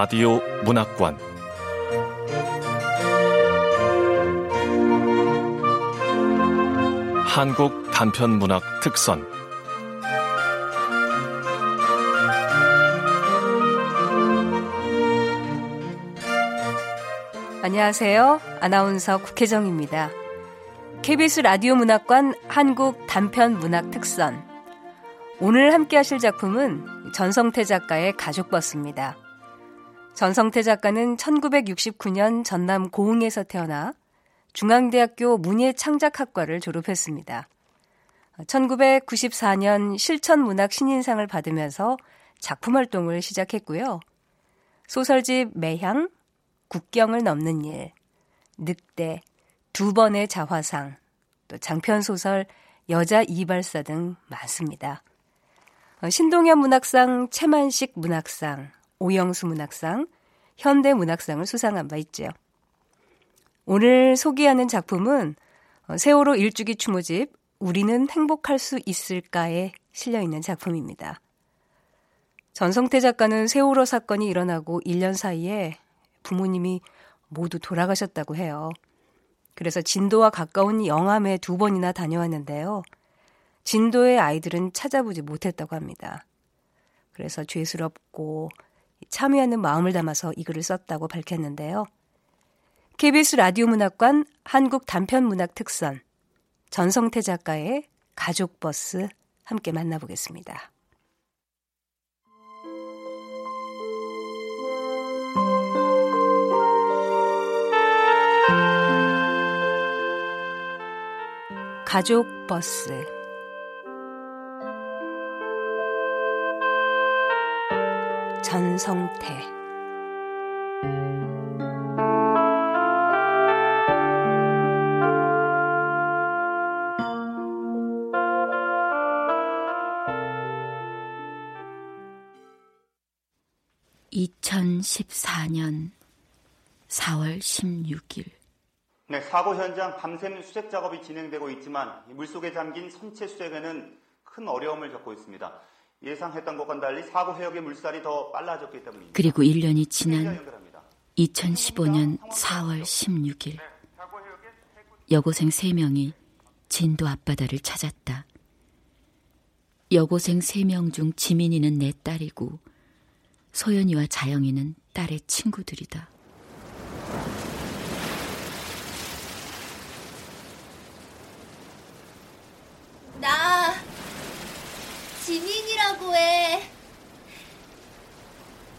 라디오 문학관 한국 단편문학 특선 안녕하세요. 아나운서 국혜정입니다. KBS 라디오 문학관 한국 단편문학 특선 오늘 함께 하실 작품은 전성태 작가의 가족버스입니다. 전성태 작가는 1969년 전남 고흥에서 태어나 중앙대학교 문예창작학과를 졸업했습니다. 1994년 실천문학 신인상을 받으면서 작품활동을 시작했고요. 소설집 매향, 국경을 넘는 일, 늑대, 두 번의 자화상, 또 장편소설 여자 이발사 등 많습니다. 신동현 문학상, 채만식 문학상, 오영수 문학상, 현대 문학상을 수상한 바 있죠. 오늘 소개하는 작품은 세월호 일주기 추모집 우리는 행복할 수 있을까에 실려있는 작품입니다. 전성태 작가는 세월호 사건이 일어나고 1년 사이에 부모님이 모두 돌아가셨다고 해요. 그래서 진도와 가까운 영암에 2번이나 다녀왔는데요. 진도의 아이들은 찾아보지 못했다고 합니다. 그래서 죄스럽고 참여하는 마음을 담아서 이 글을 썼다고 밝혔는데요. KBS 라디오 문학관 한국 단편문학 특선 전성태 작가의 가족버스 함께 만나보겠습니다. 가족버스 전성태 (2014년 4월 16일) 네, 사고 현장 밤샘 수색 작업이 진행되고 있지만 물속에 잠긴 선체 수색에는 큰 어려움을 겪고 있습니다. 예상했던 것과는 달리 사고 해역의 물살이 더 빨라졌기 때문입니다. 그리고 1년이 지난 2015년 4월 16일 여고생 3명이 진도 앞바다를 찾았다. 여고생 3명 중 지민이는 내 딸이고 소연이와 자영이는 딸의 친구들이다. 나 지민이라고 해.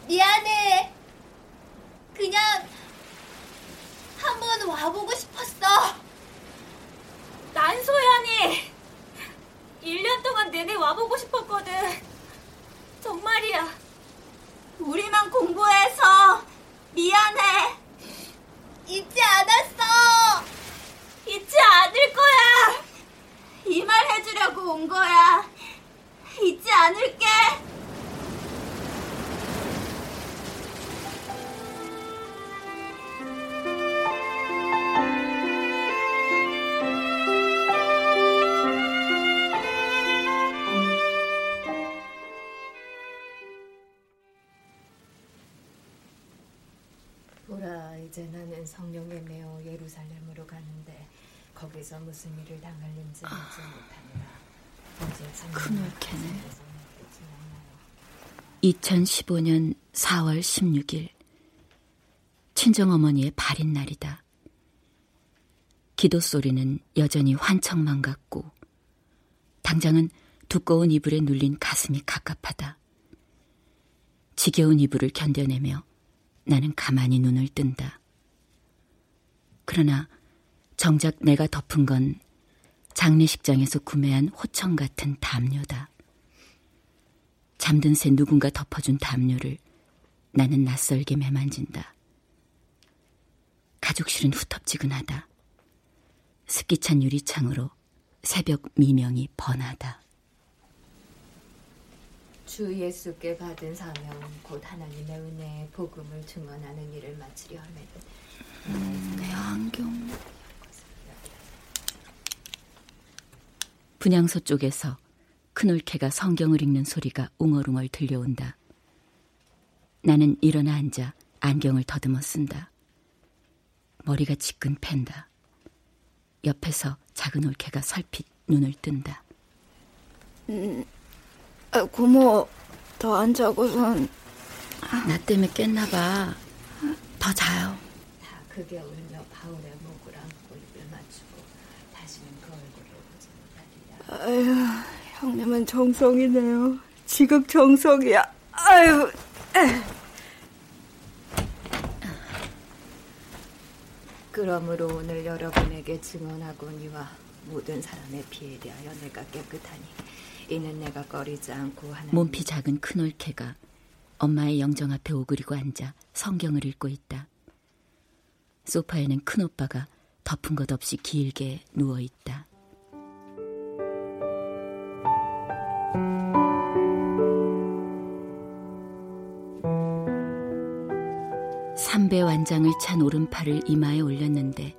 미안해. 그냥 한번 와보고 싶었어. 난 소연이. 1년 동안 내내 와보고 싶었거든. 정말이야. 우리만 공부해서 미안해. 잊지 않았어. 잊지 않을 거야. 이 말 해주려고 온 거야. 잊지 않을게. 보라, 이제 나는 성령에 매어 예루살렘으로 가는데 거기서 무슨 일을 당할는지 알지 못하느라. 크놀캐네. 2015년 4월 16일 친정어머니의 발인 날이다. 기도소리는 여전히 환청만 같고 당장은 두꺼운 이불에 눌린 가슴이 갑갑하다. 지겨운 이불을 견뎌내며 나는 가만히 눈을 뜬다. 그러나 정작 내가 덮은 건 장례식장에서 구매한 호청 같은 담요다. 잠든 새 누군가 덮어준 담요를 나는 낯설게 매만진다. 가족실은 후텁지근하다. 습기찬 유리창으로 새벽 미명이 번하다. 주 예수께 받은 사명 곧 하나님의 은혜의 복음을 증언하는 일을 마치려 하면 내 안경... 분향소 쪽에서 큰올케가 성경을 읽는 소리가 웅얼웅얼 들려온다. 나는 일어나 앉아 안경을 더듬어 쓴다. 머리가 지끈 팬다. 옆에서 작은 올케가 살핏 눈을 뜬다. 고모, 더 안 자고선... 나 때문에 깼나 봐. 더 자요. 그게 울며 바울의 목을 안고 입을 맞추고 다시는 그 얼굴을 보지 못하리라. 아유, 형님은 정성이네요. 지금 정성이야. 아유. 그러므로 오늘 여러분에게 증언하거니와 모든 사람의 피에 대하여 내가 깨끗하니 이는 내가 꺼리지 않고 하나님. 몸피 작은 큰 올케가 엄마의 영정 앞에 오그리고 앉아 성경을 읽고 있다. 소파에는 큰 오빠가 덮은 것 없이 길게 누워 있다. 삼배 완장을 찬 오른팔을 이마에 올렸는데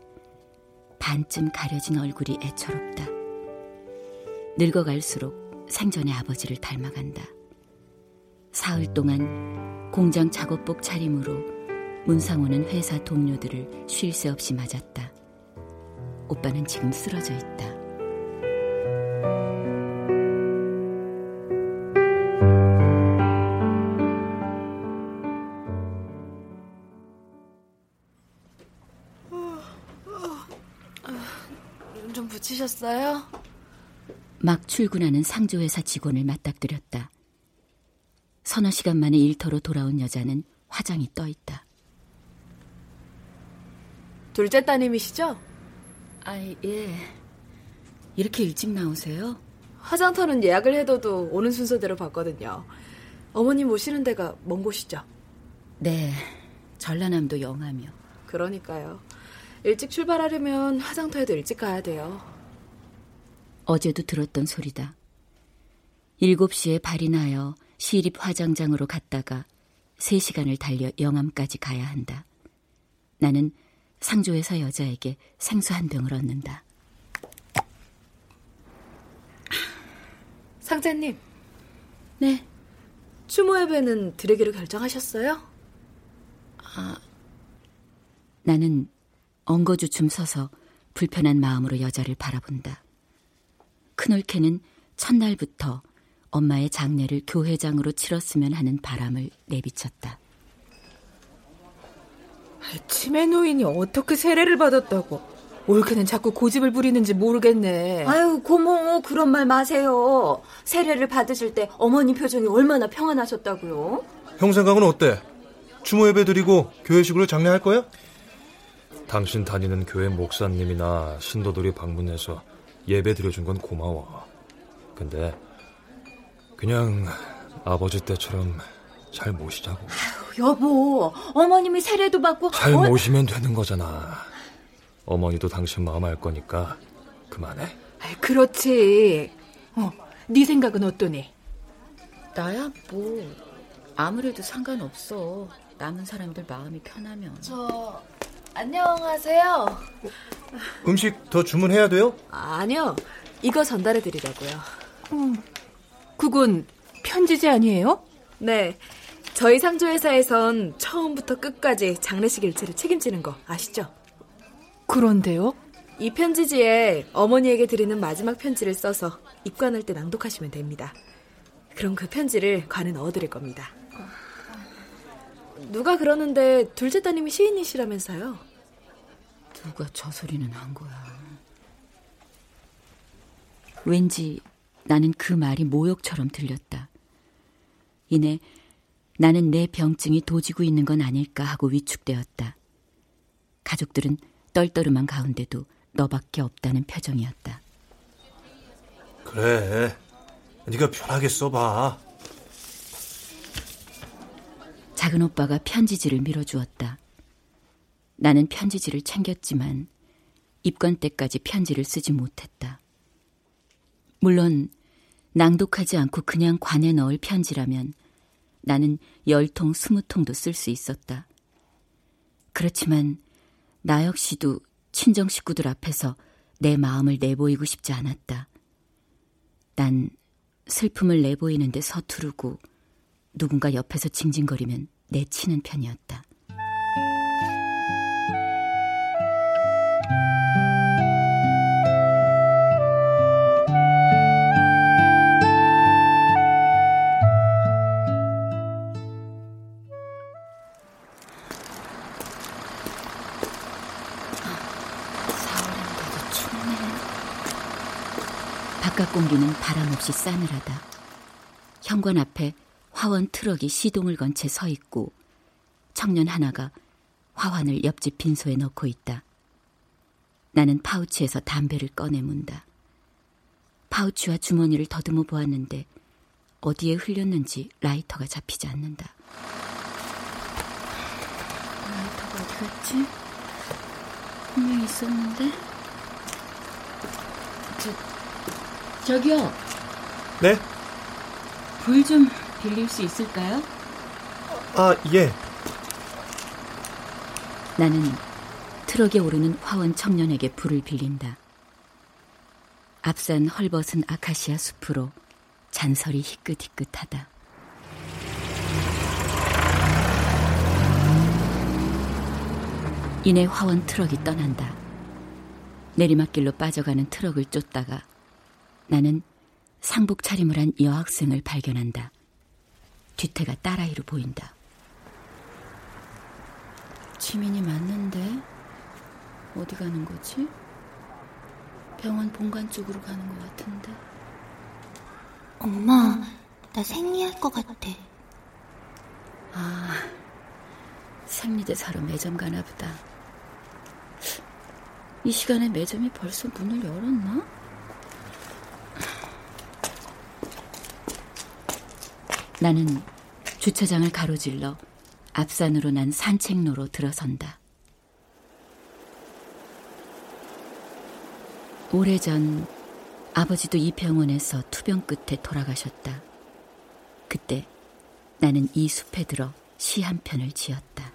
반쯤 가려진 얼굴이 애처롭다. 늙어갈수록 생전의 아버지를 닮아간다. 사흘 동안 공장 작업복 차림으로 문상호는 회사 동료들을 쉴 새 없이 맞았다. 오빠는 지금 쓰러져 있다. 눈 좀 붙이셨어요? 막 출근하는 상조회사 직원을 맞닥뜨렸다. 서너 시간 만에 일터로 돌아온 여자는 화장이 떠있다. 둘째 따님이시죠? 아, 예. 이렇게 일찍 나오세요? 화장터는 예약을 해둬도 오는 순서대로 봤거든요. 어머님 모시는 데가 먼 곳이죠? 네, 전라남도 영암이요. 그러니까요. 일찍 출발하려면 화장터에도 일찍 가야 돼요. 어제도 들었던 소리다. 7시에 발인하여 시립 화장장으로 갔다가 3시간을 달려 영암까지 가야 한다. 나는 상조회사 여자에게 생수 한 병을 얻는다. 상자님. 네. 추모예배는 드리기로 결정하셨어요? 아. 나는 엉거주춤 서서 불편한 마음으로 여자를 바라본다. 큰올케는 첫날부터 엄마의 장례를 교회장으로 치렀으면 하는 바람을 내비쳤다. 치매 노인이 어떻게 세례를 받았다고. 올케는 자꾸 고집을 부리는지 모르겠네. 아유, 고모, 그런 말 마세요. 세례를 받으실 때 어머니 표정이 얼마나 평안하셨다고요. 형 생각은 어때? 추모 예배 드리고 교회식으로 장례할 거야? 당신 다니는 교회 목사님이나 신도들이 방문해서 예배 드려준 건 고마워. 근데 그냥 아버지 때처럼 잘 모시자고. 아유, 여보, 어머님이 세례도 받고 잘 모시면 되는 거잖아. 어머니도 당신 마음 알 거니까 그만해. 아유, 그렇지. 네 생각은 어떠니? 나야 뭐 아무래도 상관없어. 남은 사람들 마음이 편하면. 저 안녕하세요. 음식 더 주문해야 돼요? 아니요, 이거 전달해 드리려고요. 그건 편지지 아니에요? 네, 저희 상조회사에선 처음부터 끝까지 장례식 일체를 책임지는 거 아시죠? 그런데요? 이 편지지에 어머니에게 드리는 마지막 편지를 써서 입관할 때 낭독하시면 됩니다. 그럼 그 편지를 관에 넣어드릴 겁니다. 누가 그러는데 둘째 따님이 시인이시라면서요? 누가 저 소리는 한 거야. 왠지 나는 그 말이 모욕처럼 들렸다. 이내 나는 내 병증이 도지고 있는 건 아닐까 하고 위축되었다. 가족들은 떨떠름한 가운데도 너밖에 없다는 표정이었다. 그래, 네가 편하게 써봐. 작은 오빠가 편지지를 밀어주었다. 나는 편지지를 챙겼지만 입관 때까지 편지를 쓰지 못했다. 물론 낭독하지 않고 그냥 관에 넣을 편지라면 나는 10통, 20통도 쓸 수 있었다. 그렇지만 나 역시도 친정 식구들 앞에서 내 마음을 내보이고 싶지 않았다. 난 슬픔을 내보이는데 서투르고 누군가 옆에서 징징거리면 내치는 편이었다. 바깥 공기는 바람 없이 싸늘하다. 현관 앞에 화원 트럭이 시동을 건 채 서 있고 청년 하나가 화환을 옆집 빈소에 넣고 있다. 나는 파우치에서 담배를 꺼내 문다. 파우치와 주머니를 더듬어 보았는데 어디에 흘렸는지 라이터가 잡히지 않는다. 라이터가 어디 갔지? 분명히 있었는데? 저기요. 네? 불 좀 빌릴 수 있을까요? 아, 예. 나는 트럭에 오르는 화원 청년에게 불을 빌린다. 앞산 헐벗은 아카시아 숲으로 잔설이 희끗희끗하다. 이내 화원 트럭이 떠난다. 내리막길로 빠져가는 트럭을 쫓다가 나는 상복 차림을 한 여학생을 발견한다. 뒤태가 딸아이로 보인다. 지민이 맞는데 어디 가는 거지? 병원 본관 쪽으로 가는 것 같은데. 엄마, 나 생리할 것 같아. 아, 생리대 사러 매점 가나 보다. 이 시간에 매점이 벌써 문을 열었나? 나는 주차장을 가로질러 앞산으로 난 산책로로 들어선다. 오래전 아버지도 이 병원에서 투병 끝에 돌아가셨다. 그때 나는 이 숲에 들어 시 한 편을 지었다.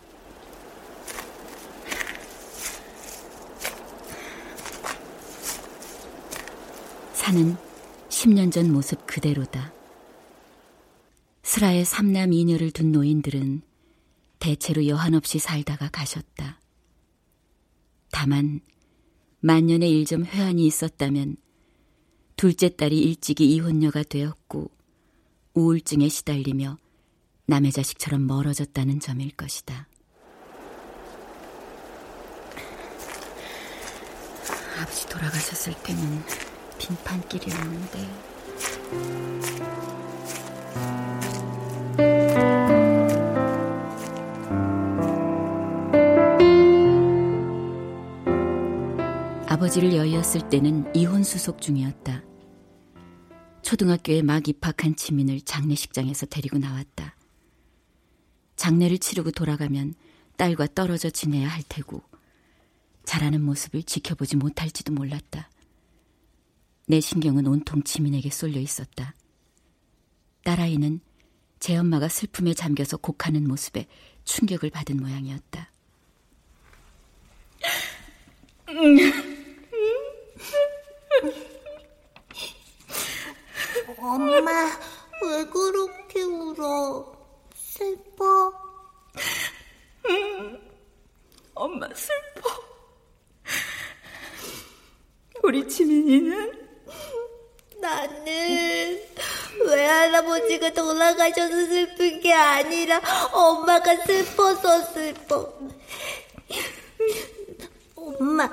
산은 10년 전 모습 그대로다. 슬하의 3남 2녀를 둔 노인들은 대체로 여한 없이 살다가 가셨다. 다만 만년의 일점 회한이 있었다면 둘째 딸이 일찍이 이혼녀가 되었고 우울증에 시달리며 남의 자식처럼 멀어졌다는 점일 것이다. 아버지 돌아가셨을 때는 빈판길이었는데... 아버지를 여의었을 때는 이혼 수속 중이었다. 초등학교에 막 입학한 지민을 장례식장에서 데리고 나왔다. 장례를 치르고 돌아가면 딸과 떨어져 지내야 할 테고 자라는 모습을 지켜보지 못할지도 몰랐다. 내 신경은 온통 지민에게 쏠려 있었다. 딸아이는 제 엄마가 슬픔에 잠겨서 곡하는 모습에 충격을 받은 모양이었다. 엄마, 왜 그렇게 울어? 슬퍼? 엄마 슬퍼. 우리 지민이는? 나는 외할아버지가 돌아가셔서 슬픈 게 아니라 엄마가 슬퍼서 슬퍼. 엄마,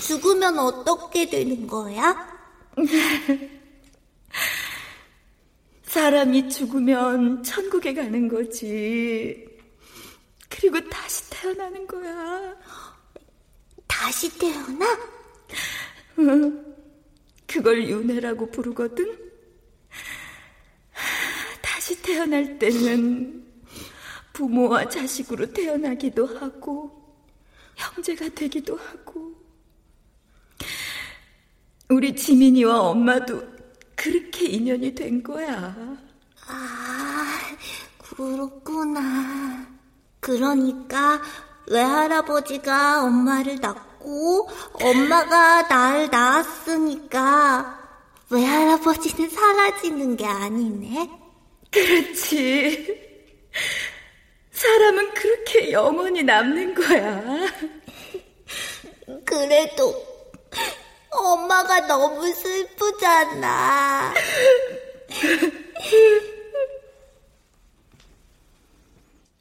죽으면 어떻게 되는 거야? 사람이 죽으면 천국에 가는 거지. 그리고 다시 태어나는 거야. 다시 태어나? 응, 그걸 윤회라고 부르거든. 다시 태어날 때는 부모와 자식으로 태어나기도 하고 형제가 되기도 하고. 우리 지민이와 엄마도 그렇게 인연이 된 거야. 아, 그렇구나. 그러니까 외할아버지가 엄마를 낳고 엄마가 나를 낳았으니까 외할아버지는 사라지는 게 아니네. 그렇지. 사람은 그렇게 영원히 남는 거야. 그래도 엄마가 너무 슬프잖아.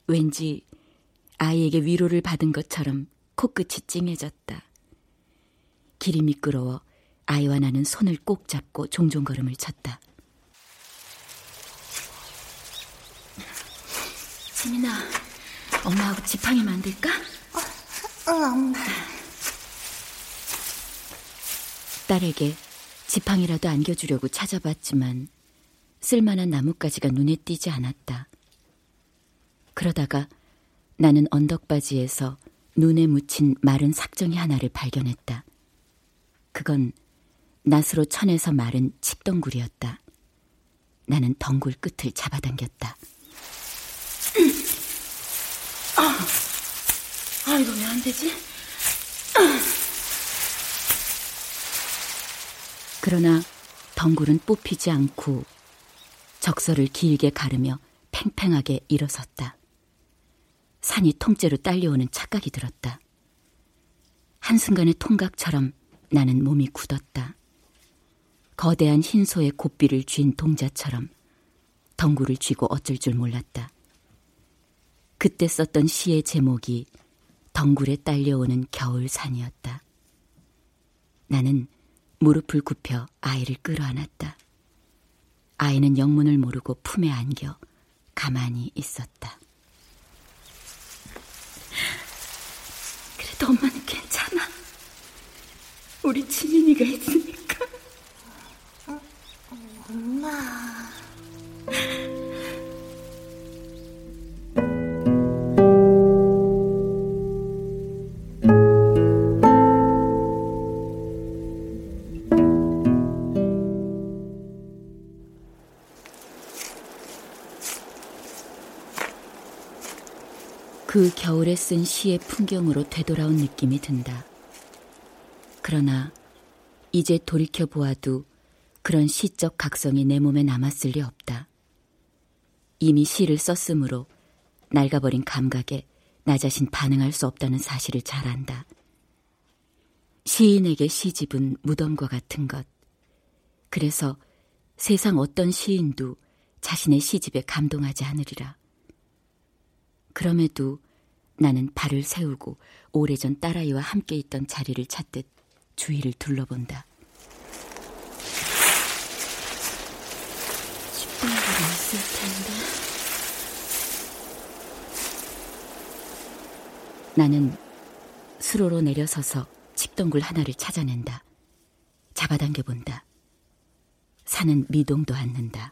왠지 아이에게 위로를 받은 것처럼 코끝이 찡해졌다. 길이 미끄러워 아이와 나는 손을 꼭 잡고 종종 걸음을 쳤다. 지민아, 엄마하고 지팡이 만들까? 엄마. 딸에게 지팡이라도 안겨주려고 찾아봤지만 쓸만한 나뭇가지가 눈에 띄지 않았다. 그러다가 나는 언덕바지에서 눈에 묻힌 마른 삭정이 하나를 발견했다. 그건 낫으로 쳐내서 마른 칡덩굴이었다. 나는 덩굴 끝을 잡아당겼다. 아, 이거 왜 안 되지? 그러나 덩굴은 뽑히지 않고 적설을 길게 가르며 팽팽하게 일어섰다. 산이 통째로 딸려오는 착각이 들었다. 한순간의 통각처럼 나는 몸이 굳었다. 거대한 흰소의 곱비를 쥔 동자처럼 덩굴을 쥐고 어쩔 줄 몰랐다. 그때 썼던 시의 제목이 덩굴에 딸려오는 겨울산이었다. 나는 무릎을 굽혀 아이를 끌어안았다. 아이는 영문을 모르고 품에 안겨 가만히 있었다. 그래도 엄마는 괜찮아. 우리 지민이가 있으니까. 엄마. 그 겨울에 쓴 시의 풍경으로 되돌아온 느낌이 든다. 그러나 이제 돌이켜보아도 그런 시적 각성이 내 몸에 남았을 리 없다. 이미 시를 썼으므로 낡아버린 감각에 나 자신 반응할 수 없다는 사실을 잘 안다. 시인에게 시집은 무덤과 같은 것. 그래서 세상 어떤 시인도 자신의 시집에 감동하지 않으리라. 그럼에도 나는 발을 세우고 오래전 딸아이와 함께 있던 자리를 찾듯 주위를 둘러본다. 식당도 있을 텐데. 나는 수로로 내려서서 칡덩굴 하나를 찾아낸다. 잡아당겨 본다. 산은 미동도 않는다.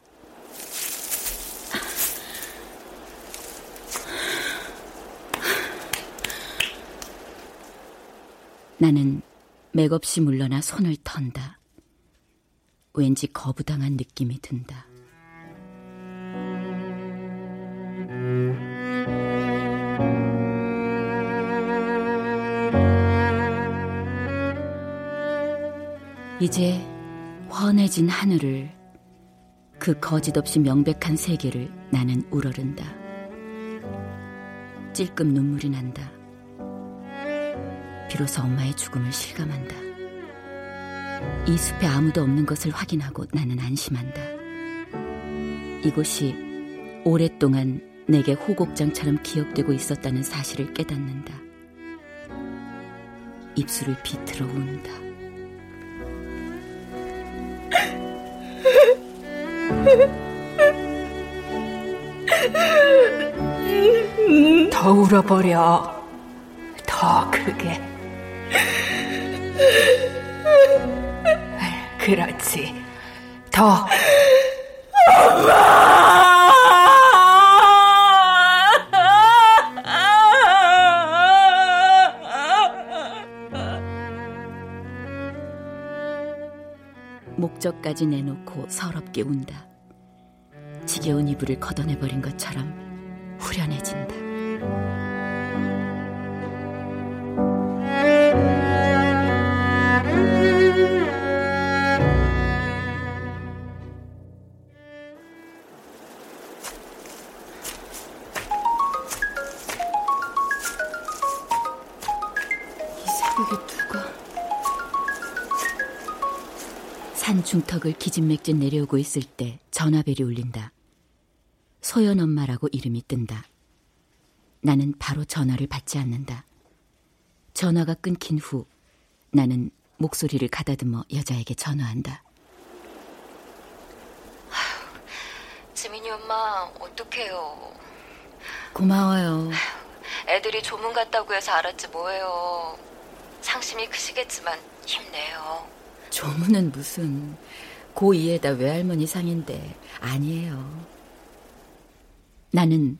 나는 맥없이 물러나 손을 턴다. 왠지 거부당한 느낌이 든다. 이제 환해진 하늘을, 그 거짓없이 명백한 세계를 나는 우러른다. 찔끔 눈물이 난다. 비로소 엄마의 죽음을 실감한다. 이 숲에 아무도 없는 것을 확인하고 나는 안심한다. 이곳이 오랫동안 내게 호곡장처럼 기억되고 있었다는 사실을 깨닫는다. 입술을 비틀어 운다. 더 울어버려. 더 크게. 그렇지. 더. 엄마! 목적까지 내놓고 서럽게 운다. 지겨운 이불을 걷어내버린 것처럼 후련해진다. 이게 누가? 산 중턱을 기진맥진 내려오고 있을 때 전화벨이 울린다. 소연 엄마라고 이름이 뜬다. 나는 바로 전화를 받지 않는다. 전화가 끊긴 후 나는 목소리를 가다듬어 여자에게 전화한다. 아휴, 지민이 엄마 어떡해요. 고마워요. 아휴, 애들이 조문 갔다고 해서 알았지 뭐예요. 상심이 크시겠지만 힘내요. 조문은 무슨 고2에다 외할머니 상인데 아니에요. 나는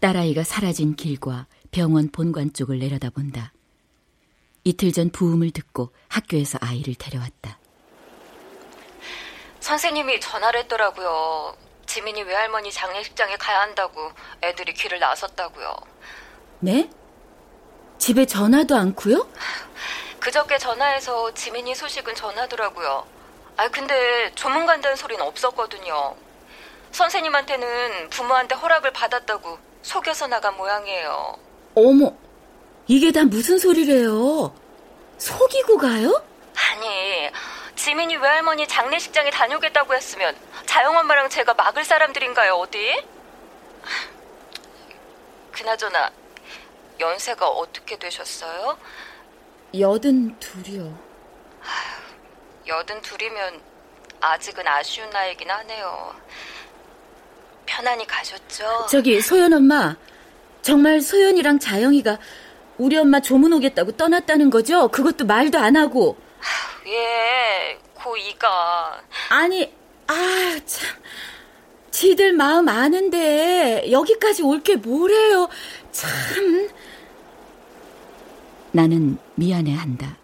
딸아이가 사라진 길과 병원 본관 쪽을 내려다본다. 이틀 전 부음을 듣고 학교에서 아이를 데려왔다. 선생님이 전화를 했더라고요. 지민이 외할머니 장례식장에 가야 한다고 애들이 길을 나섰다고요. 네? 집에 전화도 않고요? 그저께 전화해서 지민이 소식은 전하더라고요. 아 근데 조문 간다는 소리는 없었거든요. 선생님한테는 부모한테 허락을 받았다고 속여서 나간 모양이에요. 어머, 이게 다 무슨 소리래요? 속이고 가요? 아니, 지민이 외할머니 장례식장에 다녀오겠다고 했으면 자영 엄마랑 제가 막을 사람들인가요, 어디? 그나저나 연세가 어떻게 되셨어요? 82이요. 82이면 아직은 아쉬운 나이긴 하네요. 편안히 가셨죠? 저기 소연 엄마, 정말 소연이랑 자영이가 우리 엄마 조문 오겠다고 떠났다는 거죠? 그것도 말도 안 하고. 예, 고2가. 아니, 아 참, 지들 마음 아는데 여기까지 올 게 뭐래요. 참. 나는 미안해한다.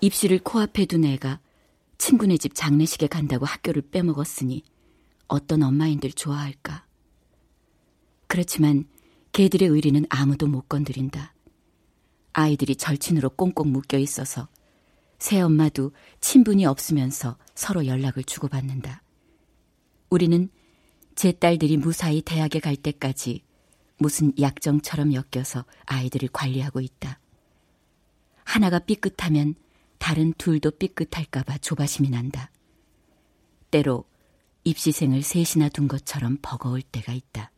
입시를 코앞에 둔 애가 친구네 집 장례식에 간다고 학교를 빼먹었으니 어떤 엄마인들 좋아할까. 그렇지만 걔들의 의리는 아무도 못 건드린다. 아이들이 절친으로 꽁꽁 묶여 있어서 새엄마도 친분이 없으면서 서로 연락을 주고받는다. 우리는 제 딸들이 무사히 대학에 갈 때까지 무슨 약정처럼 엮여서 아이들을 관리하고 있다. 하나가 삐끗하면 다른 둘도 삐끗할까 봐 조바심이 난다. 때로 입시생을 셋이나 둔 것처럼 버거울 때가 있다.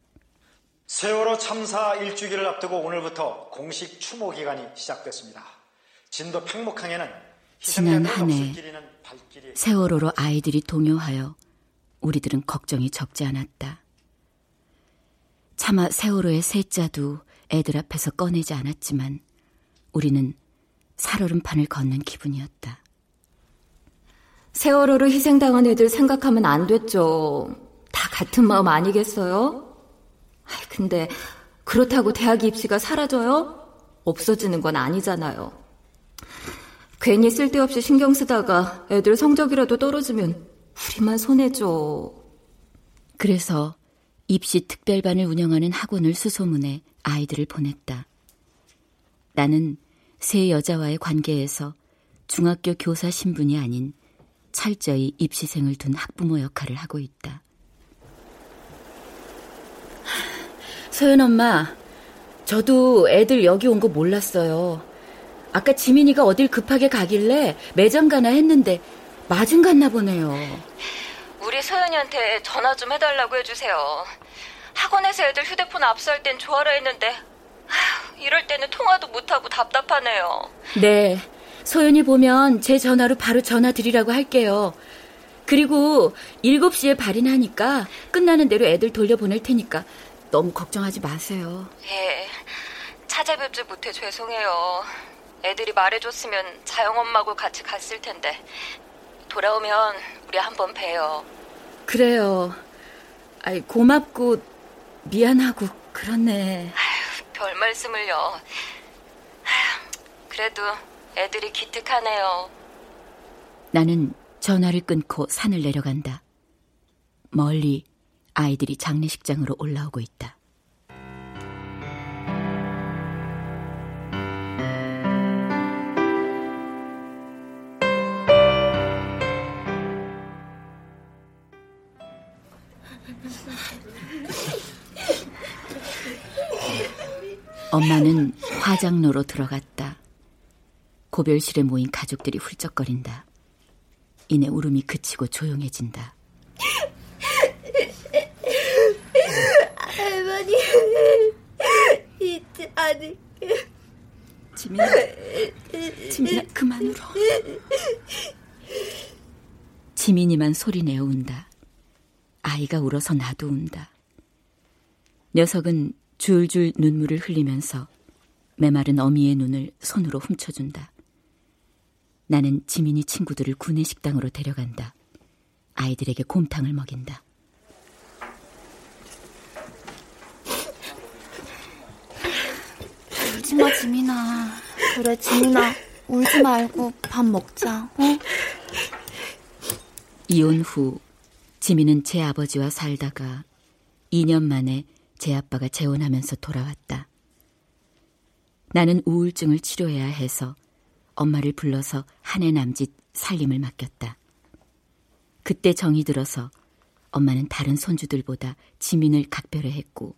세월호 참사 1주기를 앞두고 오늘부터 공식 추모 기간이 시작됐습니다. 진도 팽목항에는 지난 한 해 세월호로 아이들이 동요하여 우리들은 걱정이 적지 않았다. 차마 세월호의 셋자도 애들 앞에서 꺼내지 않았지만 우리는 살얼음판을 걷는 기분이었다. 세월호로 희생당한 애들 생각하면 안 됐죠. 다 같은 마음 아니겠어요? 근데 그렇다고 대학 입시가 사라져요? 없어지는 건 아니잖아요. 괜히 쓸데없이 신경 쓰다가 애들 성적이라도 떨어지면 우리만 손해죠. 그래서 입시 특별반을 운영하는 학원을 수소문해 아이들을 보냈다. 나는 세 여자와의 관계에서 중학교 교사 신분이 아닌 철저히 입시생을 둔 학부모 역할을 하고 있다. 소연 엄마, 저도 애들 여기 온 거 몰랐어요. 아까 지민이가 어딜 급하게 가길래 매점 가나 했는데 마중 갔나 보네요. 우리 소연이한테 전화 좀 해달라고 해주세요. 학원에서 애들 휴대폰 압수할 땐 좋아라 했는데 이럴 때는 통화도 못하고 답답하네요. 네. 소연이 보면 제 전화로 바로 전화 드리라고 할게요. 그리고 7시에 발인하니까 끝나는 대로 애들 돌려보낼 테니까 너무 걱정하지 마세요. 예, 찾아뵙지 못해 죄송해요. 애들이 말해줬으면 자영 엄마하고 같이 갔을 텐데. 돌아오면 우리 한번 봬요. 그래요. 아이, 고맙고 미안하고 그렇네. 아휴, 별 말씀을요. 그래도 애들이 기특하네요. 나는 전화를 끊고 산을 내려간다. 멀리 아이들이 장례식장으로 올라오고 있다. 엄마는 화장로로 들어갔다. 고별실에 모인 가족들이 훌쩍거린다. 이내 울음이 그치고 조용해진다. 할머니, 잊지 않을게. 지민아, 지민아, 그만 울어. 지민이만 소리내어 운다. 아이가 울어서 나도 운다. 녀석은 줄줄 눈물을 흘리면서 메마른 어미의 눈을 손으로 훔쳐준다. 나는 지민이 친구들을 구내식당으로 데려간다. 아이들에게 곰탕을 먹인다. 울지마, 지민아. 그래, 지민아, 울지 말고 밥 먹자, 어? 이혼 후 지민은 제 아버지와 살다가 2년 만에 제 아빠가 재혼하면서 돌아왔다. 나는 우울증을 치료해야 해서 엄마를 불러서 한 해 남짓 살림을 맡겼다. 그때 정이 들어서 엄마는 다른 손주들보다 지민을 각별히 했고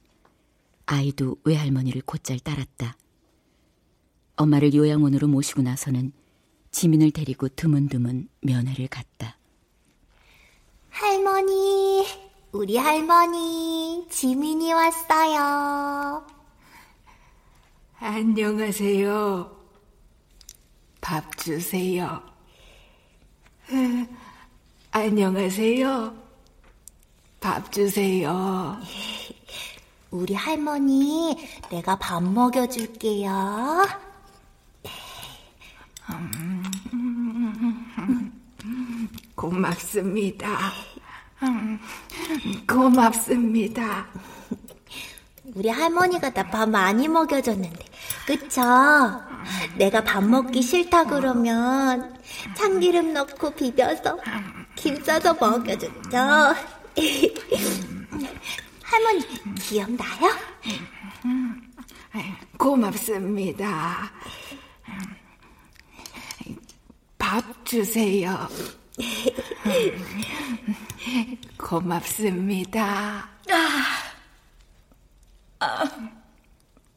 아이도 외할머니를 곧잘 따랐다. 엄마를 요양원으로 모시고 나서는 지민을 데리고 드문드문 면회를 갔다. 할머니, 우리 할머니 지민이 왔어요. 안녕하세요. 밥 주세요. 안녕하세요. 밥 주세요. 우리 할머니, 내가 밥 먹여줄게요. 고맙습니다. 고맙습니다. 우리 할머니가 나 밥 많이 먹여줬는데, 그쵸? 내가 밥 먹기 싫다 그러면 참기름 넣고 비벼서 김 싸서 먹여줬죠? 할머니, 기억나요? 고맙습니다. 밥 주세요. 고맙습니다.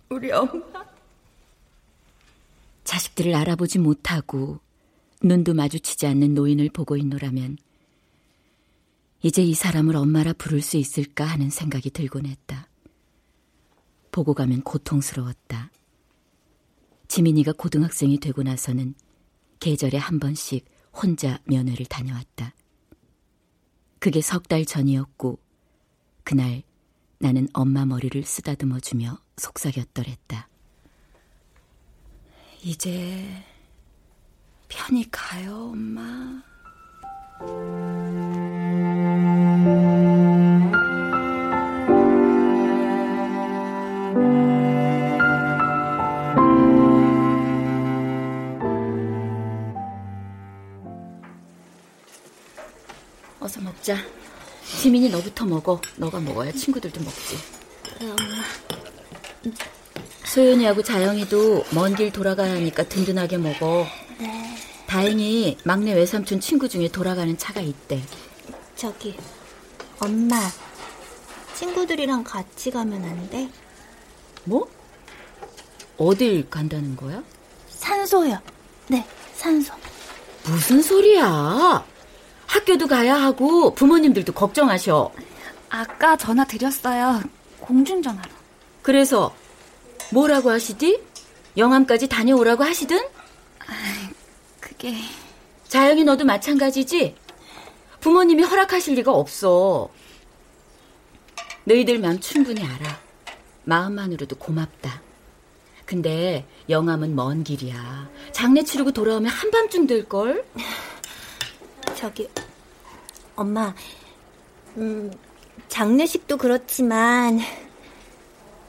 우리 엄마. 자식들을 알아보지 못하고 눈도 마주치지 않는 노인을 보고 있노라면 이제 이 사람을 엄마라 부를 수 있을까 하는 생각이 들곤 했다. 보고 가면 고통스러웠다. 지민이가 고등학생이 되고 나서는 계절에 한 번씩 혼자 면회를 다녀왔다. 그게 3달 전이었고 그날 나는 엄마 머리를 쓰다듬어주며 속삭였더랬다. 이제 편히 가요, 엄마. 어서 먹자. 지민이, 너부터 먹어. 너가 먹어야 친구들도 먹지. 그래, 엄마. 소연이하고 자영이도 먼 길 돌아가야 하니까 든든하게 먹어. 네. 다행히 막내 외삼촌 친구 중에 돌아가는 차가 있대. 저기, 엄마, 친구들이랑 같이 가면 안 돼? 뭐? 어딜 간다는 거야? 산소요. 네, 산소. 무슨 소리야? 학교도 가야 하고 부모님들도 걱정하셔. 아까 전화 드렸어요. 공중전화로. 그래서 뭐라고 하시디? 영암까지 다녀오라고 하시든? 아이, 그게... 자영이, 너도 마찬가지지? 부모님이 허락하실 리가 없어. 너희들 마음 충분히 알아. 마음만으로도 고맙다. 근데 영암은 먼 길이야. 장례 치르고 돌아오면 한밤쯤 될걸? 저기, 엄마, 장례식도 그렇지만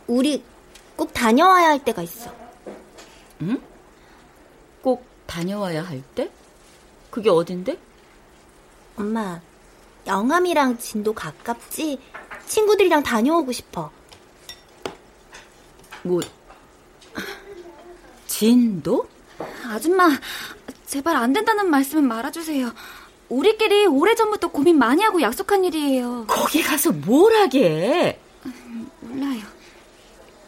우리 꼭 다녀와야 할 때가 있어. 응? 꼭 다녀와야 할 때? 그게 어딘데? 엄마, 영암이랑 진도 가깝지? 친구들이랑 다녀오고 싶어. 뭐, 진도? 아줌마, 제발 안 된다는 말씀은 말아주세요. 우리끼리 오래전부터 고민 많이 하고 약속한 일이에요. 거기 가서 뭘 하게? 몰라요.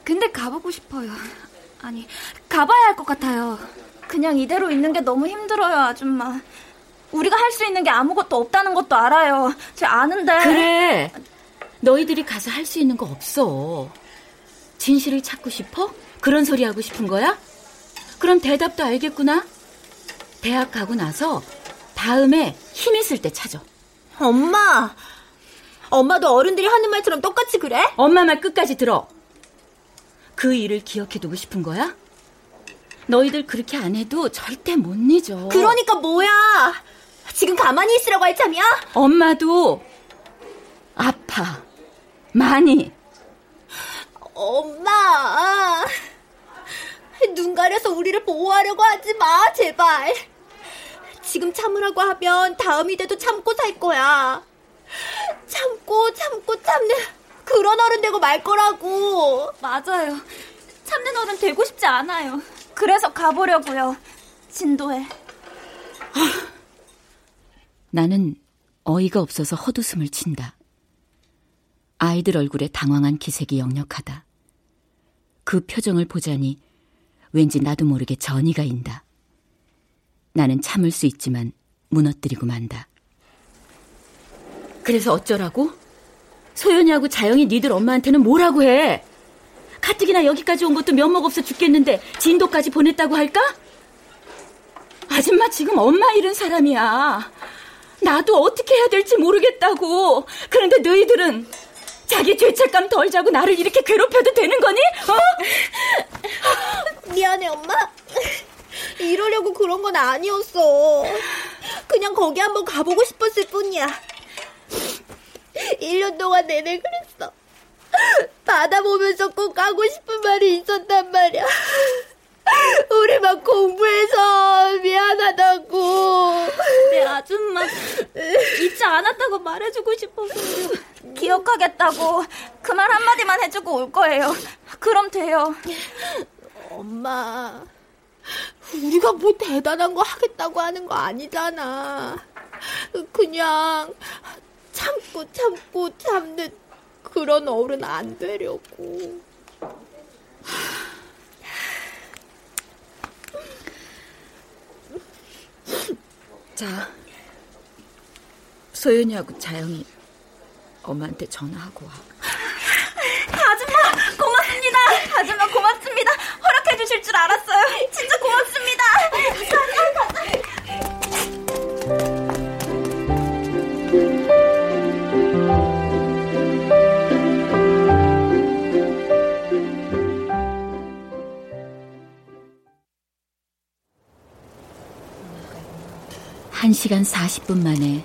근데 가보고 싶어요. 아니, 가봐야 할 것 같아요. 그냥 이대로 있는 게 너무 힘들어요, 아줌마. 우리가 할 수 있는 게 아무것도 없다는 것도 알아요. 제가 아는데. 그래. 너희들이 가서 할 수 있는 거 없어. 진실을 찾고 싶어? 그런 소리 하고 싶은 거야? 그럼 대답도 알겠구나. 대학 가고 나서 다음에 힘 있을 때 찾아. 엄마. 엄마도 어른들이 하는 말처럼 똑같이 그래? 엄마 말 끝까지 들어. 그 일을 기억해두고 싶은 거야? 너희들 그렇게 안 해도 절대 못 잊어. 그러니까 뭐야? 지금 가만히 있으라고 할 참이야? 엄마도 아파. 많이. 엄마. 눈 가려서 우리를 보호하려고 하지 마, 제발. 지금 참으라고 하면 다음이 돼도 참고 살 거야. 참고 참는 그런 어른 되고 말 거라고. 맞아요. 참는 어른 되고 싶지 않아요. 그래서 가보려고요. 진도에. 나는 어이가 없어서 헛웃음을 친다. 아이들 얼굴에 당황한 기색이 역력하다. 그 표정을 보자니 왠지 나도 모르게 전이가 인다. 나는 참을 수 있지만 무너뜨리고 만다. 그래서 어쩌라고? 소연이하고 자영이 니들 엄마한테는 뭐라고 해? 가뜩이나 여기까지 온 것도 면목 없어 죽겠는데 진도까지 보냈다고 할까? 아줌마 지금 엄마 잃은 사람이야. 나도 어떻게 해야 될지 모르겠다고. 그런데 너희들은 자기 죄책감 덜자고 나를 이렇게 괴롭혀도 되는 거니? 어? 미안해 엄마. 이러려고 그런 건 아니었어. 그냥 거기 한번 가보고 싶었을 뿐이야. 1년 동안 내내 그랬어. 바다 보면서 꼭 하고 싶은 말이 있었단 말이야. 우리 막 공부해서 미안하다고. 내 아줌마 잊지 않았다고 말해주고 싶어서. 기억하겠다고 그 말 한마디만 해주고 올 거예요. 그럼 돼요. 엄마, 우리가 뭐 대단한 거 하겠다고 하는 거 아니잖아. 그냥 참고 참는 그런 어른 안 되려고. 자, 소연이하고 자영이 엄마한테 전화하고 와. 아줌마 고맙습니다. 아줌마 고맙습니다. 허락해 주실 줄 알았어요. 진짜 고맙습니다. 한 시간 40분 만에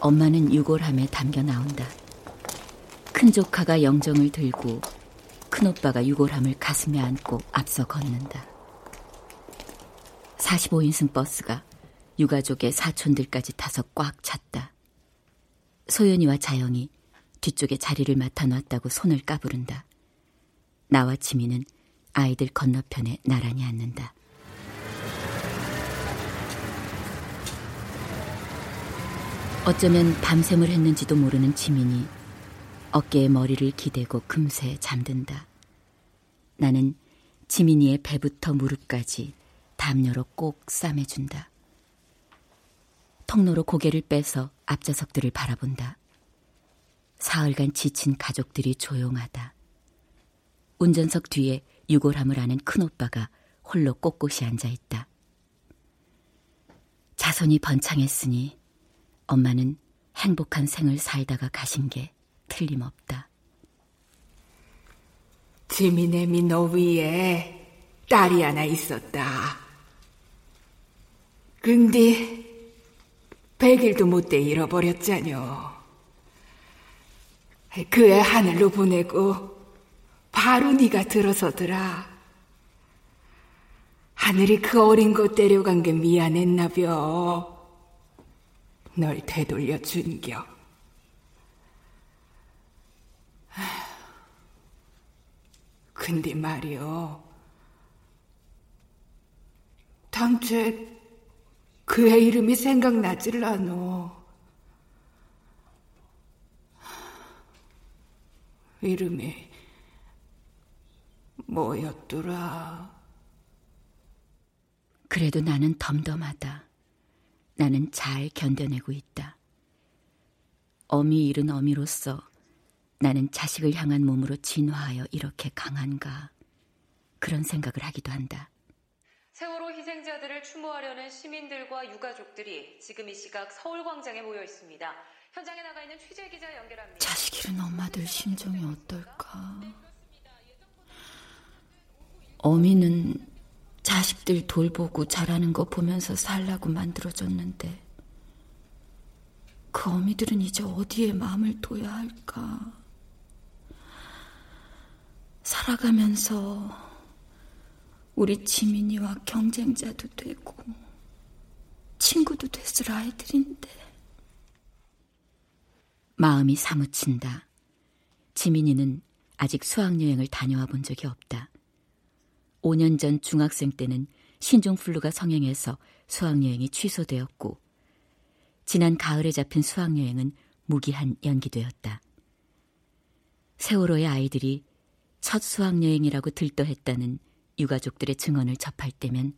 엄마는 유골함에 담겨 나온다. 큰 조카가 영정을 들고 큰 오빠가 유골함을 가슴에 안고 앞서 걷는다. 45인승 버스가 유가족의 사촌들까지 타서 꽉 찼다. 소연이와 자영이 뒤쪽에 자리를 맡아 놨다고 손을 까부른다. 나와 지민은 아이들 건너편에 나란히 앉는다. 어쩌면 밤샘을 했는지도 모르는 지민이 어깨에 머리를 기대고 금세 잠든다. 나는 지민이의 배부터 무릎까지 담요로 꼭 싸매준다. 통로로 고개를 빼서 앞좌석들을 바라본다. 사흘간 지친 가족들이 조용하다. 운전석 뒤에 유골함을 아는 큰오빠가 홀로 꼿꼿이 앉아있다. 자손이 번창했으니 엄마는 행복한 생을 살다가 가신 게 틀림없다. 지민의 민호 위에 딸이 하나 있었다. 근데 100일도 못돼 잃어버렸잖여. 그 애 하늘로 보내고 바로 네가 들어서더라. 하늘이 그 어린 거 데려간 게 미안했나벼. 널 되돌려 준겨. 근데 말이여, 다음 주에 그애 이름이 생각나질 않어. 이름이 뭐였더라. 그래도 나는 덤덤하다. 나는 잘 견뎌내고 있다. 어미 잃은 어미로서 나는 자식을 향한 몸으로 진화하여 이렇게 강한가. 그런 생각을 하기도 한다. 세월호 희생자들을 추모하려는 시민들과 유가족들이 지금 이 시각 서울광장에 모여 있습니다. 현장에 나가 있는 취재 기자 연결합니다. 자식 잃은 엄마들 심정이 어떨까? 어미는 자식들 돌보고 자라는 거 보면서 살라고 만들어졌는데 그 어미들은 이제 어디에 마음을 둬야 할까? 살아가면서 우리 지민이와 경쟁자도 되고 친구도 됐을 아이들인데. 마음이 사무친다. 지민이는 아직 수학여행을 다녀와 본 적이 없다. 5년 전 중학생 때는 신종플루가 성행해서 수학여행이 취소되었고 지난 가을에 잡힌 수학여행은 무기한 연기되었다. 세월호의 아이들이 첫 수학여행이라고 들떠했다는 유가족들의 증언을 접할 때면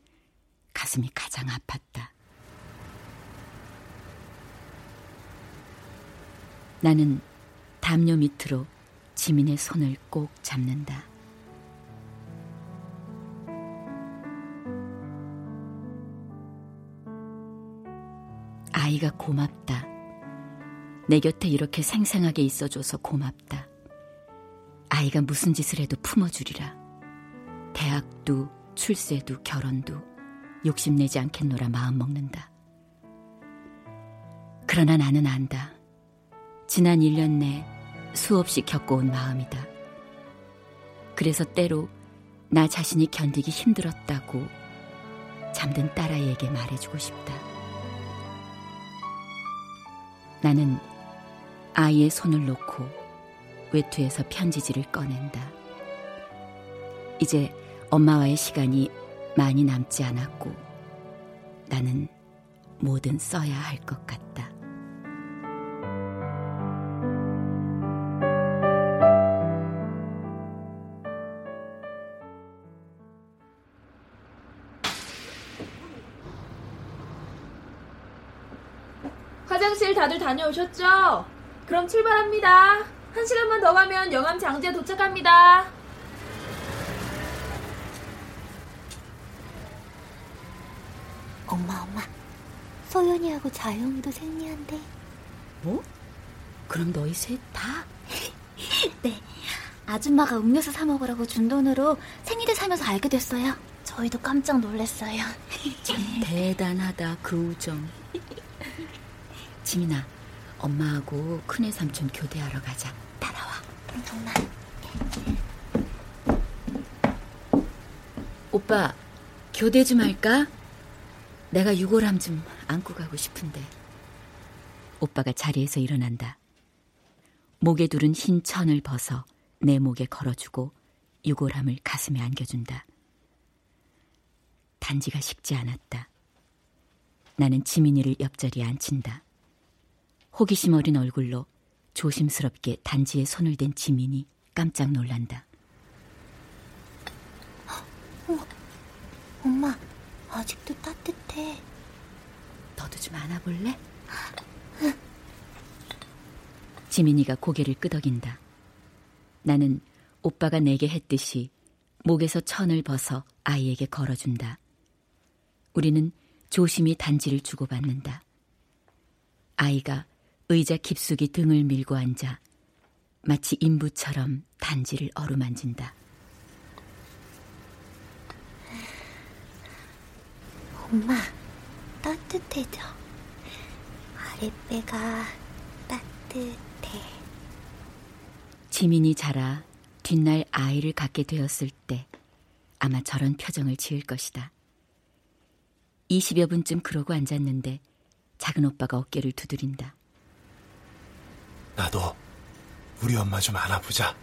가슴이 가장 아팠다. 나는 담요 밑으로 지민의 손을 꼭 잡는다. 아이가 고맙다. 내 곁에 이렇게 생생하게 있어줘서 고맙다. 아이가 무슨 짓을 해도 품어주리라. 대학도 출세도 결혼도 욕심내지 않겠노라 마음먹는다. 그러나 나는 안다. 지난 1년 내 수없이 겪어온 마음이다. 그래서 때로 나 자신이 견디기 힘들었다고 잠든 딸아이에게 말해주고 싶다. 나는 아이의 손을 놓고 외투에서 편지지를 꺼낸다. 이제 엄마와의 시간이 많이 남지 않았고 나는 뭐든 써야 할 것 같다. 화장실 다들 다녀오셨죠? 그럼 출발합니다. 1시간만 더 가면 영암 장지에 도착합니다. 엄마, 소연이하고 자영이도 생리한대. 뭐? 그럼 너희 셋 다? 네, 아줌마가 음료수 사 먹으라고 준 돈으로 생리대 사면서 알게 됐어요. 저희도 깜짝 놀랐어요. 참 대단하다, 그 우정. 지민아, 엄마하고 큰애 삼촌 교대하러 가자. 따라와. 정말. 오빠, 교대 좀 할까? 내가 유골함 좀 안고 가고 싶은데. 오빠가 자리에서 일어난다. 목에 두른 흰 천을 벗어 내 목에 걸어주고 유골함을 가슴에 안겨준다. 단지가 식지 않았다. 나는 지민이를 옆자리에 앉힌다. 호기심 어린 얼굴로 조심스럽게 단지에 손을 댄 지민이 깜짝 놀란다. 엄마, 아직도 따뜻해. 너도 좀 안아볼래? 지민이가 고개를 끄덕인다. 나는 오빠가 내게 했듯이 목에서 천을 벗어 아이에게 걸어준다. 우리는 조심히 단지를 주고받는다. 아이가 의자 깊숙이 등을 밀고 앉아 마치 인부처럼 단지를 어루만진다. 엄마, 따뜻해져. 아랫배가 따뜻해. 지민이 자라 뒷날 아이를 갖게 되었을 때 아마 저런 표정을 지을 것이다. 20여 분쯤 그러고 앉았는데 작은 오빠가 어깨를 두드린다. 나도 우리 엄마 좀 안아보자.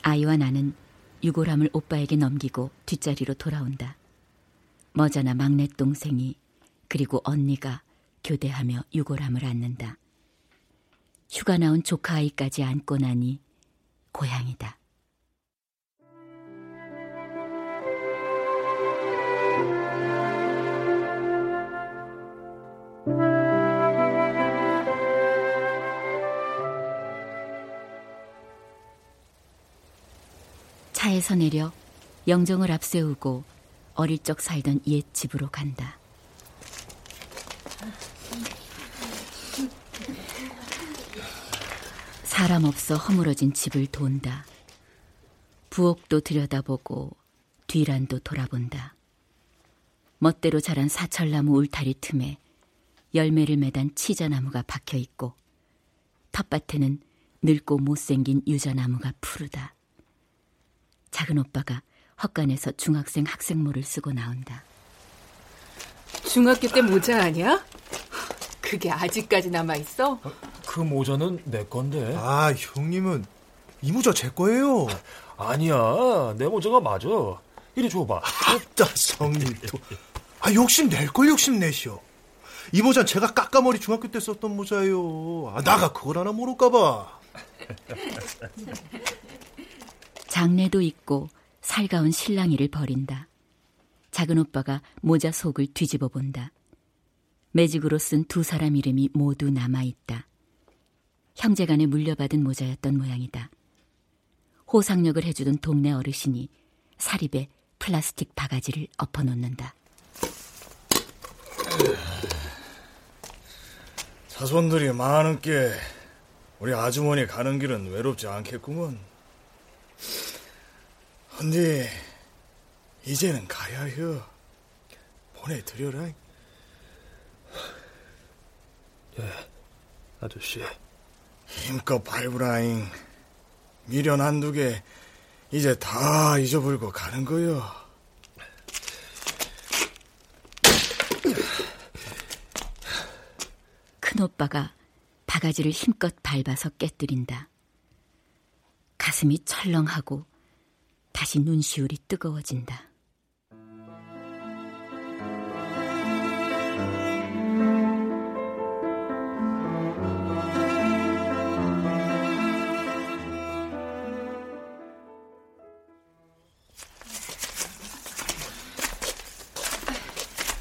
아이와 나는 유골함을 오빠에게 넘기고 뒷자리로 돌아온다. 머자나 막내 동생이 그리고 언니가 교대하며 유골함을 안는다. 휴가 나온 조카 아이까지 안고 나니 고향이다. 차에서 내려 영정을 앞세우고 어릴 적 살던 옛 집으로 간다. 사람 없어 허물어진 집을 돈다. 부엌도 들여다보고 뒤란도 돌아본다. 멋대로 자란 사철나무 울타리 틈에 열매를 매단 치자나무가 박혀있고 텃밭에는 늙고 못생긴 유자나무가 푸르다. 작은 오빠가 헛간에서 중학생 학생모를 쓰고 나온다. 중학교 때 모자 아니야? 그게 아직까지 남아있어? 그 모자는 내 건데. 아, 형님은 이 모자 제 거예요. 아니야, 내 모자가 맞아. 이리 줘봐. 아따, 성님 또. 아, 욕심낼 걸 욕심내시오. 이 모자는 제가 까까머리 중학교 때 썼던 모자예요. 아, 나가 그걸 하나 모를까 봐. 장례도 있고 살가운 실랑이를 벌인다. 작은 오빠가 모자 속을 뒤집어 본다. 매직으로 쓴 두 사람 이름이 모두 남아있다. 형제간에 물려받은 모자였던 모양이다. 호상력을 해주던 동네 어르신이 사립에 플라스틱 바가지를 엎어놓는다. 자손들이 많은 게 우리 아주머니 가는 길은 외롭지 않겠구먼. 헌데 이제는 가야 해. 보내드려라. 예, 아저씨. 힘껏 밟으라잉. 미련 한두 개 이제 다 잊어버리고 가는 거요. 큰오빠가 바가지를 힘껏 밟아서 깨뜨린다. 가슴이 철렁하고 다시 눈시울이 뜨거워진다.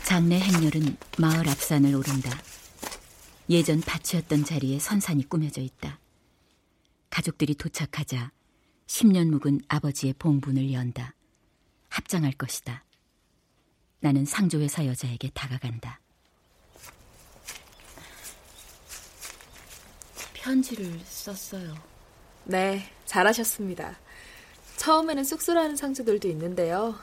장례 행렬은 마을 앞산을 오른다. 예전 밭이었던 자리에 선산이 꾸며져 있다. 가족들이 도착하자 10년 묵은 아버지의 봉분을 연다. 합장할 것이다. 나는 상조회사 여자에게 다가간다. 편지를 썼어요. 네, 잘하셨습니다. 처음에는 쑥스러워하는 상조들도 있는데요.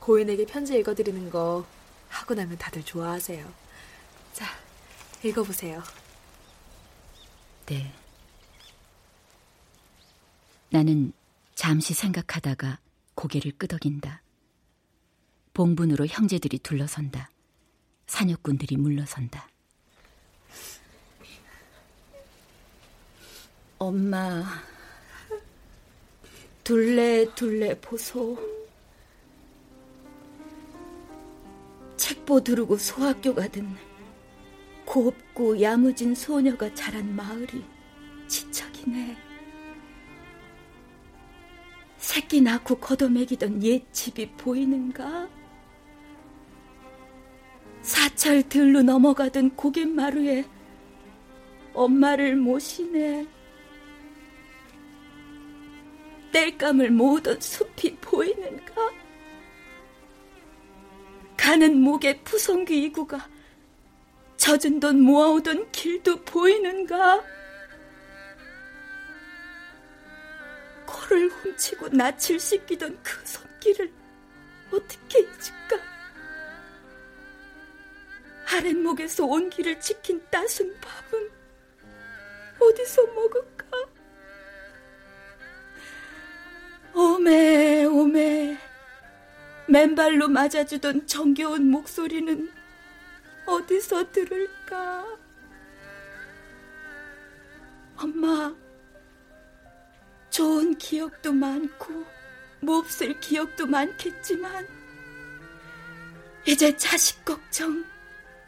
고인에게 편지 읽어드리는 거 하고 나면 다들 좋아하세요. 자, 읽어보세요. 네. 나는 잠시 생각하다가 고개를 끄덕인다. 봉분으로 형제들이 둘러선다. 사녀꾼들이 물러선다. 엄마, 둘레 보소. 책보 두르고 소학교 가던 곱고 야무진 소녀가 자란 마을이 지척이네. 새끼 낳고 걷어먹이던 옛 집이 보이는가? 사철 들로 넘어가던 고갯마루에 엄마를 모시네. 땔감을 모으던 숲이 보이는가? 가는 목에 푸성귀 이구가 젖은 돈 모아오던 길도 보이는가? 코를 훔치고 낯을 씻기던 그 손길을 어떻게 잊을까? 아랫목에서 온 길을 지킨 따순 밥은 어디서 먹을까? 오메 맨발로 맞아주던 정겨운 목소리는 어디서 들을까? 엄마, 좋은 기억도 많고 몹쓸 기억도 많겠지만 이제 자식 걱정,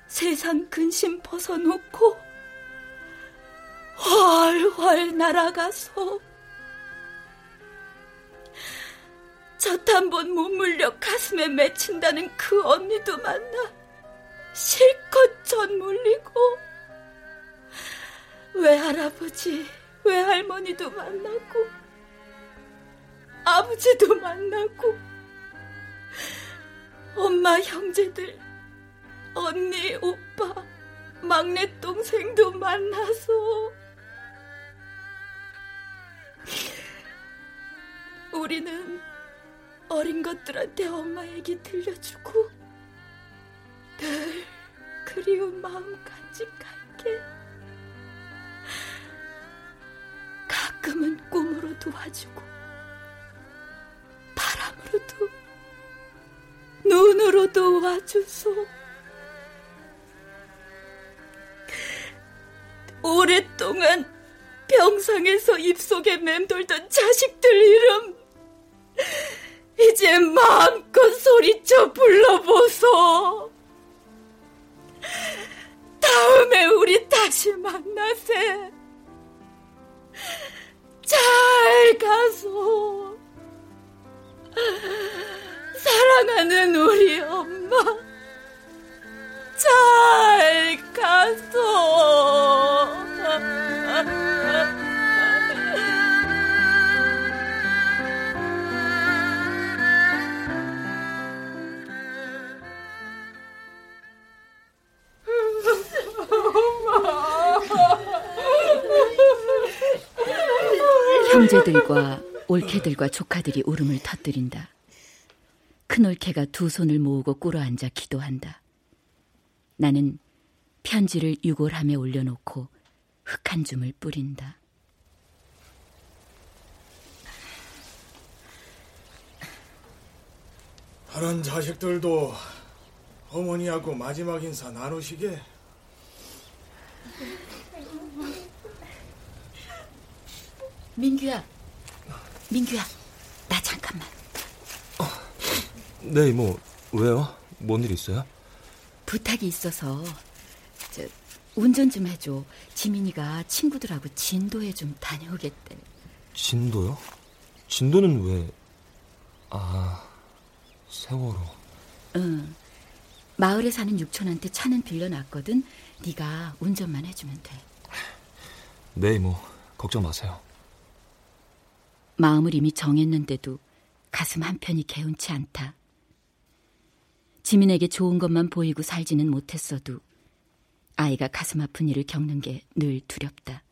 세상 근심 벗어놓고 훨훨 날아가서 젖 한 번 못 물려 가슴에 맺힌다는 그 언니도 만나 실컷 젖 물리고 외할아버지, 외할머니도 만나고 아버지도 만나고 엄마, 형제들, 언니, 오빠, 막내 동생도 만나서 우리는 어린 것들한테 엄마 얘기 들려주고 늘 그리운 마음 간직할게. 가끔은 꿈으로 도와주고 바람으로도 눈으로도 와주소. 오랫동안 병상에서 입속에 맴돌던 자식들 이름 이제 마음껏 소리쳐 불러보소. 다음에 우리 다시 만나세. 잘 가소. 사랑하는 우리 엄마, 잘 가소. 형제들과 올케들과 조카들이 울음을 터뜨린다. 큰 올케가 두 손을 모으고 꿇어앉아 기도한다. 나는 편지를 유골함에 올려놓고 흙 한 줌을 뿌린다. 다른 자식들도 어머니하고 마지막 인사 나누시게. 민규야, 나 잠깐만. 네, 이모, 왜요? 뭔 일 있어요? 부탁이 있어서 운전 좀 해줘. 지민이가 친구들하고 진도에 좀 다녀오겠대. 진도요? 진도는 왜? 아, 세월호. 응, 마을에 사는 육촌한테 차는 빌려놨거든. 네가 운전만 해주면 돼. 네, 이모, 걱정 마세요. 마음을 이미 정했는데도 가슴 한편이 개운치 않다. 지민에게 좋은 것만 보이고 살지는 못했어도 아이가 가슴 아픈 일을 겪는 게 늘 두렵다.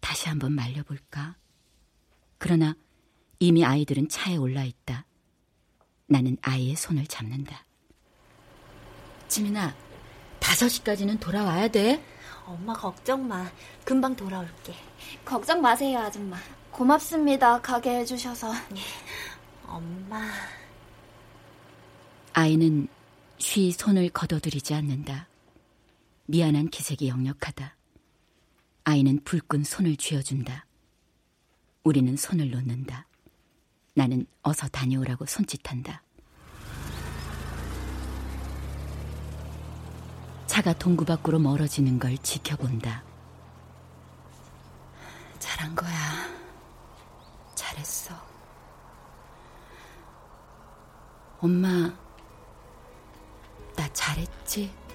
다시 한번 말려볼까? 그러나 이미 아이들은 차에 올라있다. 나는 아이의 손을 잡는다. 지민아, 5시까지는 돌아와야 돼. 엄마 걱정 마. 금방 돌아올게. 걱정 마세요, 아줌마. 고맙습니다. 가게 해주셔서. 엄마. 아이는 쉬 손을 걷어들이지 않는다. 미안한 기색이 역력하다. 아이는 불끈 손을 쥐어준다. 우리는 손을 놓는다. 나는 어서 다녀오라고 손짓한다. 차가 동구 밖으로 멀어지는 걸 지켜본다. 잘한 거야. 잘했어. 엄마, 나 잘했지?